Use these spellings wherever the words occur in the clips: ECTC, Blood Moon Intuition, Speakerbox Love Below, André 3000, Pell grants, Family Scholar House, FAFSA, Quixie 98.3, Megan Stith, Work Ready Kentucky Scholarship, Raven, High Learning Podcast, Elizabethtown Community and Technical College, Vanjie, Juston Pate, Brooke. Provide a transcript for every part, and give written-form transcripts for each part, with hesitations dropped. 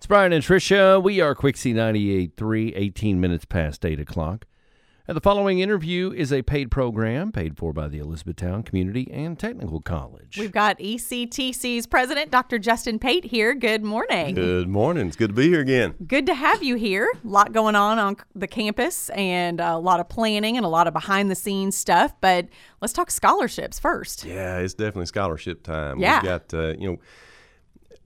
It's Brian and Tricia. We are Quixie 98.3, 18 minutes past 8 o'clock. And the following interview is a paid program paid for by the Elizabethtown Community and Technical College. We've got ECTC's president, Dr. Juston Pate, here. Good morning. Good morning. It's good to be here again. Good to have you here. A lot going on the campus and a lot of planning and a lot of behind-the-scenes stuff. But let's talk scholarships first. Yeah, it's definitely scholarship time. Yeah. We've got,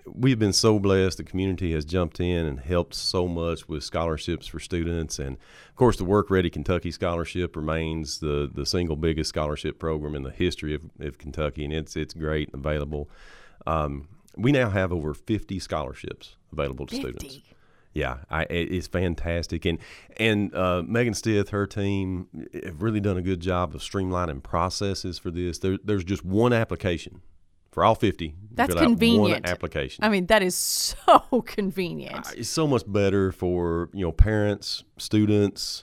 we've been so blessed. The community has jumped in and helped so much with scholarships for students. And, of course, the Work Ready Kentucky Scholarship remains the single biggest scholarship program in the history of Kentucky, and it's great and available. We now have over 50 scholarships available to students. Yeah, it's fantastic. And Megan Stith, her team, have really done a good job of streamlining processes for this. There's just one application. For all 50, that's convenient. One application. I mean, that is so convenient. It's so much better for parents, students.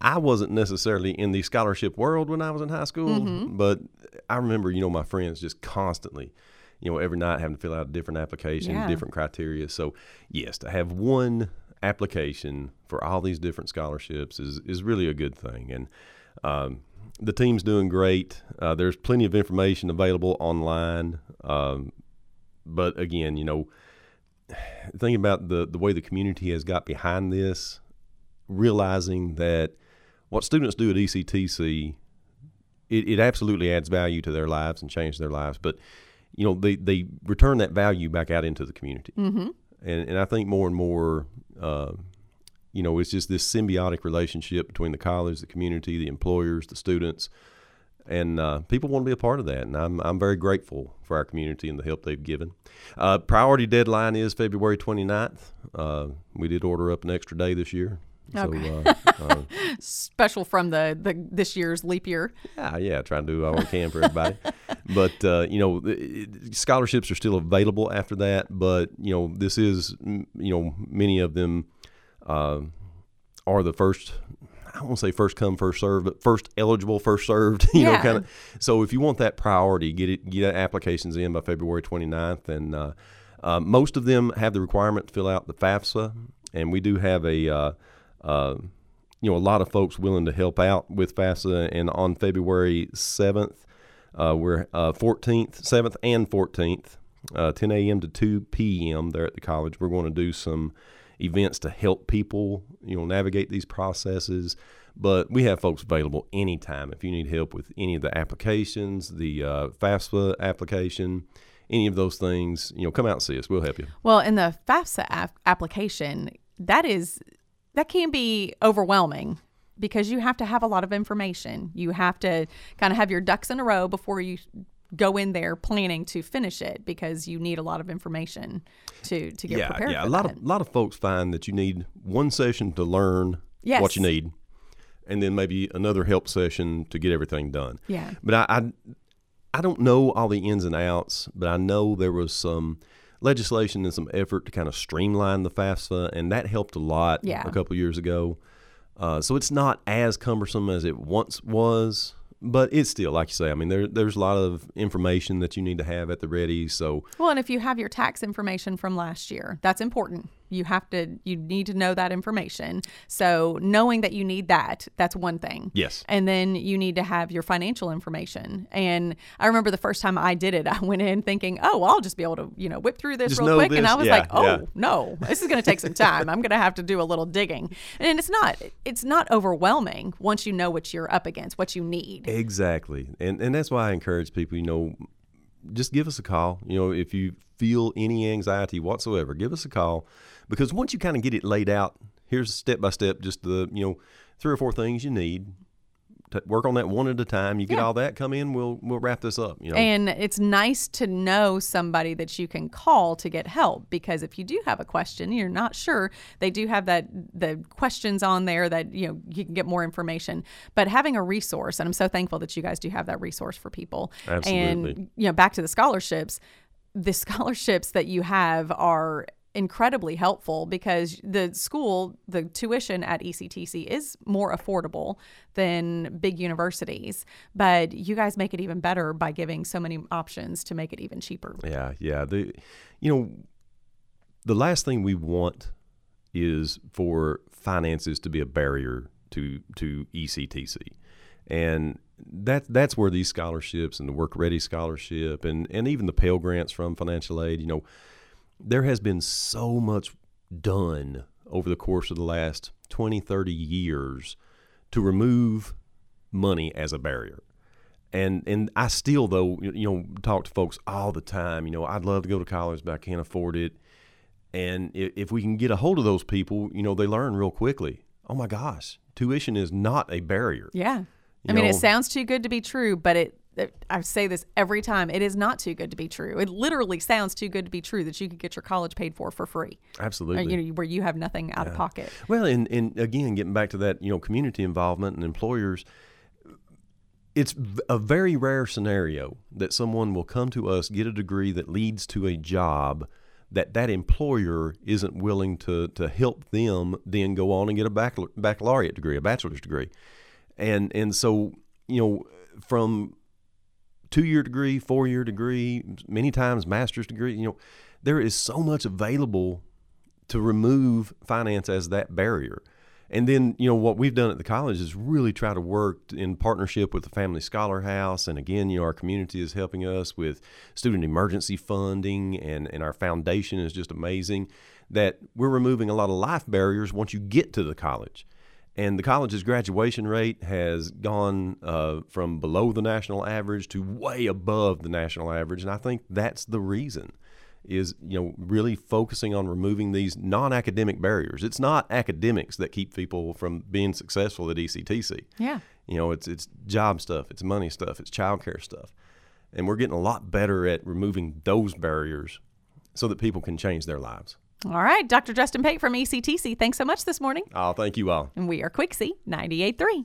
I wasn't necessarily in the scholarship world when I was in high school, mm-hmm. but I remember my friends just constantly, every night having to fill out a different application, yeah. different criteria. So yes, to have one application for all these different scholarships is really a good thing, and. The team's doing great. There's plenty of information available online. But again, thinking about the way the community has got behind this, realizing that what students do at ECTC, it absolutely adds value to their lives and changes their lives. But, they return that value back out into the community. Mm-hmm. And I think more and more, it's just this symbiotic relationship between the college, the community, the employers, the students, and people want to be a part of that. And I'm very grateful for our community and the help they've given. Priority deadline is February 29th. We did order up an extra day this year. Okay. So, special from this year's leap year. Yeah, trying to do all I can for everybody. But, scholarships are still available after that. But, this is, many of them. Are the first, I won't say first come, first served, but first eligible, first served, yeah. kind of. So if you want that priority, get applications in by February 29th. And most of them have the requirement to fill out the FAFSA. And we do have a lot of folks willing to help out with FAFSA. And on February 7th, 7th and 14th, 10 a.m. to 2 p.m. there at the college, we're going to do some events to help people, navigate these processes. But we have folks available anytime if you need help with any of the applications, the FAFSA application, any of those things. Come out and see us. We'll help you. Well, in the FAFSA application, that can be overwhelming because you have to have a lot of information. You have to kind of have your ducks in a row before you go in there planning to finish it because you need a lot of information to get prepared. Yeah, a lot of folks find that you need one session to learn yes. what you need, and then maybe another help session to get everything done. Yeah. But I don't know all the ins and outs, but I know there was some legislation and some effort to kind of streamline the FAFSA, and that helped a lot yeah. a couple years ago. So it's not as cumbersome as it once was. But it's still, like you say, I mean, there's a lot of information that you need to have at the ready. So well, and if you have your tax information from last year, that's important. You need to know that information. So knowing that you need that's one thing. Yes. And then you need to have your financial information. And I remember the first time I did it, I went in thinking, oh, well, I'll just be able to, whip through this real quick. And I was no, this is going to take some time. I'm going to have to do a little digging. And it's not overwhelming once you know what you're up against, what you need. Exactly. And that's why I encourage people, just give us a call. If you feel any anxiety whatsoever, give us a call. Because once you kind of get it laid out, here's step by step, just the, three or four things you need. Work on that one at a time. You get all that, come in, we'll wrap this up. And it's nice to know somebody that you can call to get help, because if you do have a question, you're not sure, they do have the questions on there that you can get more information. But having a resource, and I'm so thankful that you guys do have that resource for people. Absolutely. And back to the scholarships that you have are incredibly helpful, because the tuition at ECTC is more affordable than big universities, but you guys make it even better by giving so many options to make it even cheaper. Yeah. The The last thing we want is for finances to be a barrier to ECTC. And that's where these scholarships and the Work Ready Scholarship and even the Pell grants from financial aid, you know, there has been so much done over the course of the last 20, 30 years to remove money as a barrier. And I still, though, you know, talk to folks all the time, you know, I'd love to go to college, but I can't afford it. And if we can get a hold of those people, you know, they learn real quickly. Oh, my gosh, tuition is not a barrier. Yeah. I mean, it sounds too good to be true, but I say this every time. It is not too good to be true. It literally sounds too good to be true that you could get your college paid for free. Absolutely. Or, you know, where you have nothing out of pocket. Well, and again, getting back to that, you know, community involvement and employers, it's a very rare scenario that someone will come to us, get a degree that leads to a job that employer isn't willing to help them then go on and get a baccalaureate degree, a bachelor's degree. And so, you know, from two-year degree, four-year degree, many times master's degree, you know, there is so much available to remove finance as that barrier. And then, you know, what we've done at the college is really try to work in partnership with the Family Scholar House. And again, you know, our community is helping us with student emergency funding, and our foundation is just amazing that we're removing a lot of life barriers once you get to the college. And the college's graduation rate has gone from below the national average to way above the national average. And I think that's the reason is, you know, really focusing on removing these non-academic barriers. It's not academics that keep people from being successful at ECTC. Yeah. You know, it's job stuff, it's money stuff, it's childcare stuff. And we're getting a lot better at removing those barriers so that people can change their lives. All right, Dr. Juston Pate from ECTC, thanks so much this morning. Oh, thank you all. And we are Quixie 98.3.